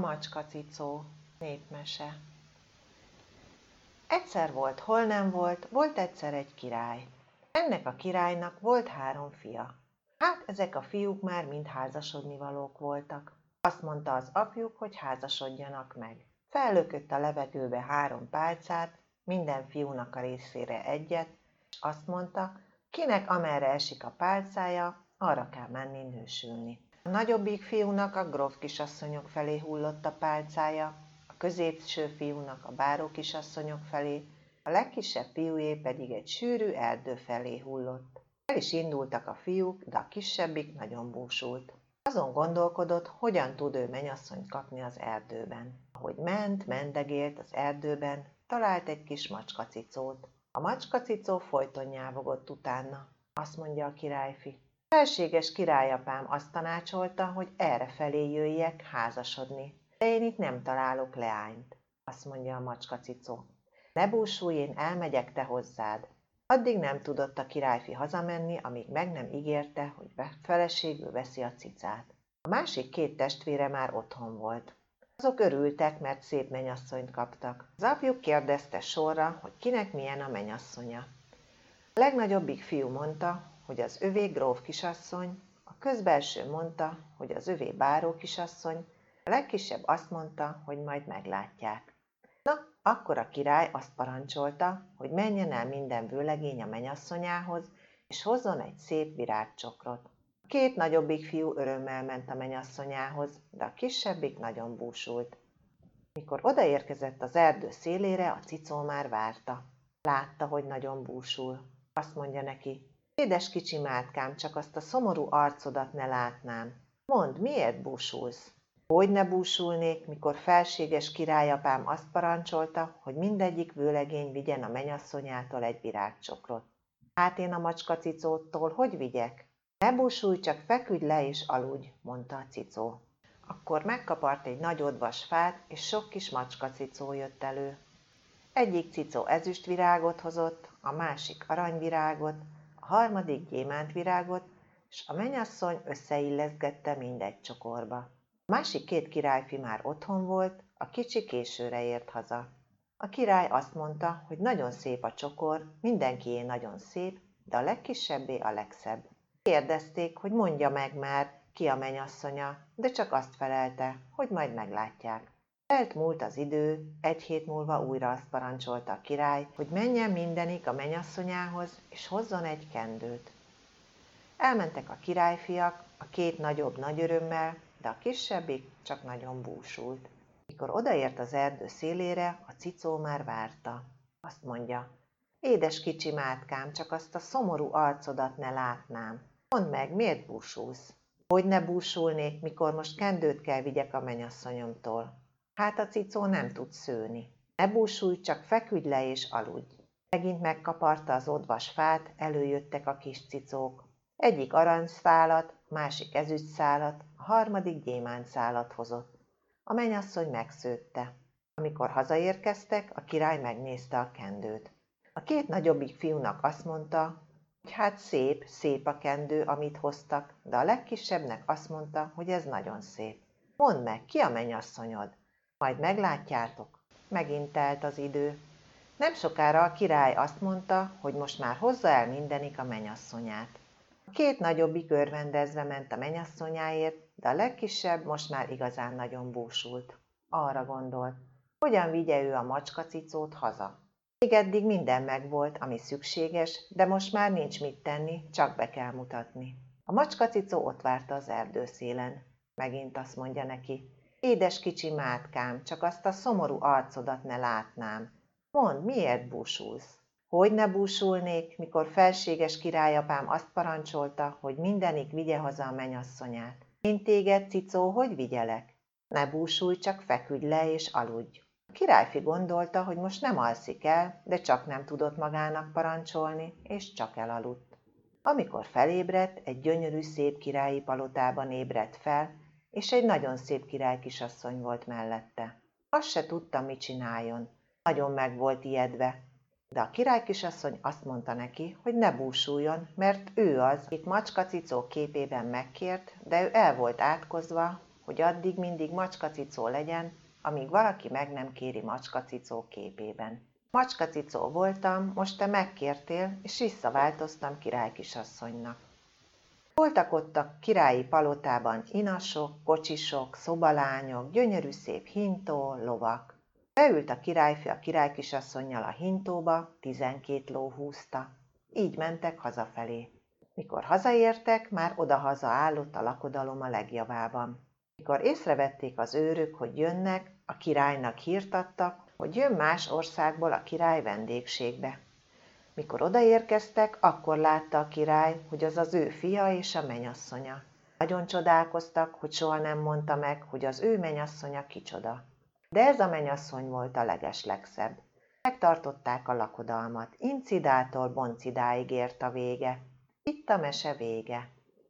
Macskacicó népmese. Egyszer volt, hol nem volt, volt egyszer egy király. Ennek a királynak volt 3 fia. Hát ezek a fiúk már mind házasodni valók voltak. Azt mondta az apjuk, hogy házasodjanak meg. Fellökött a levegőbe 3 pálcát, minden fiúnak a részére egyet, és azt mondta, kinek amerre esik a pálcája, arra kell menni nősülni. A nagyobbik fiúnak a gróf kisasszonyok felé hullott a pálcája, a középső fiúnak a báró kisasszonyok felé, a legkisebb fiújé pedig egy sűrű erdő felé hullott. El is indultak a fiúk, de a kisebbik nagyon búsult. Azon gondolkodott, hogyan tud ő menyasszonyt kapni az erdőben. Ahogy mendegélt az erdőben, talált egy kis macskacicót. A macskacicó folyton nyávogott utána. Azt mondja a királyfi. Felséges királyapám azt tanácsolta, hogy errefelé jöjjek házasodni, de én itt nem találok leányt, azt mondja a macskacicó. Ne búsulj, én elmegyek te hozzád. Addig nem tudott a királyfi hazamenni, amíg meg nem ígérte, hogy feleségül veszi a cicát. A másik 2 testvére már otthon volt. Azok örültek, mert szép menyasszonyt kaptak. Az apjuk kérdezte sorra, hogy kinek milyen a menyasszonya. A legnagyobbik fiú mondta, hogy az övé gróf kisasszony, a közbelső mondta, hogy az övé báró kisasszony, a legkisebb azt mondta, hogy majd meglátják. Na, akkor a király azt parancsolta, hogy menjen el minden vőlegény a menyasszonyához, és hozzon egy szép virágcsokrot. A 2 nagyobbik fiú örömmel ment a menyasszonyához, de a kisebbik nagyon búsult. Mikor odaérkezett az erdő szélére, a cicó már várta. Látta, hogy nagyon búsul. Azt mondja neki, édes kicsi mátkám, csak azt a szomorú arcodat ne látnám. Mondd, miért búsulsz? Hogy ne búsulnék, mikor felséges királyapám azt parancsolta, hogy mindegyik vőlegény vigyen a menyasszonyától egy virágcsokrot. Hát én a macskacicótól hogy vigyek? Ne búsulj, csak feküdj le és aludj, mondta a cicó. Akkor megkapart egy nagy odvas fát, és sok kis macskacicó jött elő. Egyik cicó ezüstvirágot hozott, a másik aranyvirágot, a harmadik gyémántvirágot, és a menyasszony összeilleszgette mindegy csokorba. A másik 2 királyfi már otthon volt, a kicsi későre ért haza. A király azt mondta, hogy nagyon szép a csokor, mindenkié nagyon szép, de a legkisebbé a legszebb. Kérdezték, hogy mondja meg már, ki a menyasszonya, de csak azt felelte, hogy majd meglátják. Eltmúlt az idő, egy hét múlva újra azt parancsolta a király, hogy menjen mindenik a menyasszonyához, és hozzon egy kendőt. Elmentek a királyfiak, a 2 nagyobb nagy örömmel, de a kisebbik csak nagyon búsult. Mikor odaért az erdő szélére, a cicó már várta. Azt mondja, édes kicsi mátkám, csak azt a szomorú arcodat ne látnám. Mondd meg, miért búsulsz? Hogy ne búsulnék, mikor most kendőt kell vigyek a menyasszonyomtól. Hát a cicó nem tud szőni. Ne búsulj, csak feküdj le és aludj. Megint megkaparta az odvas fát, előjöttek a kis cicók. Egyik aranyszálat, másik ezüstszálat, a harmadik gyémántszálat hozott. A menyasszony megszőtte. Amikor hazaérkeztek, a király megnézte a kendőt. A 2 nagyobbik fiúnak azt mondta, hogy hát szép, szép a kendő, amit hoztak, de a legkisebbnek azt mondta, hogy ez nagyon szép. Mondd meg, ki a menyasszonyod? Majd meglátjátok. Megint telt az idő. Nem sokára a király azt mondta, hogy most már hozza el mindenik a menyasszonyát. A 2 nagyobbik örvendezve ment a menyasszonyáért, de a legkisebb most már igazán nagyon búsult. Arra gondolt, hogyan vigye ő a macskacicót haza. Még eddig minden megvolt, ami szükséges, de most már nincs mit tenni, csak be kell mutatni. A macskacicó ott várta az erdőszélen. Megint azt mondja neki, édes kicsi mátkám, csak azt a szomorú arcodat ne látnám. Mondd, miért búsulsz? Hogy ne búsulnék, mikor felséges királyapám azt parancsolta, hogy mindenik vigye haza a menyasszonyát. Én téged, cicó, hogy vigyelek? Ne búsulj, csak feküdj le és aludj. A királyfi gondolta, hogy most nem alszik el, de csak nem tudott magának parancsolni, és csak elaludt. Amikor felébredt, egy gyönyörű szép királyi palotában ébredt fel, és egy nagyon szép királykisasszony volt mellette. Azt se tudta, mit csináljon. Nagyon meg volt ijedve. De a királykisasszony azt mondta neki, hogy ne búsuljon, mert ő az, akit macskacicó képében megkért, de ő el volt átkozva, hogy addig mindig macskacicó legyen, amíg valaki meg nem kéri macskacicó képében. Macskacicó voltam, most te megkértél, és visszaváltoztam királykisasszonynak. Voltak ott a királyi palotában inasok, kocsisok, szobalányok, gyönyörű szép hintó, lovak. Beült a királyfi a királykisasszonnyal a hintóba, 12 ló húzta. Így mentek hazafelé. Mikor hazaértek, már odahaza állott a lakodalom a legjavában. Mikor észrevették az őrök, hogy jönnek, a királynak hírt adtak, hogy jön más országból a király vendégségbe. Mikor odaérkeztek, akkor látta a király, hogy az az ő fia és a menyasszonya. Nagyon csodálkoztak, hogy soha nem mondta meg, hogy az ő menyasszonya kicsoda. De ez a menyasszony volt a legeslegszebb. Megtartották a lakodalmat, incidától boncidáig ért a vége. Itt a mese vége.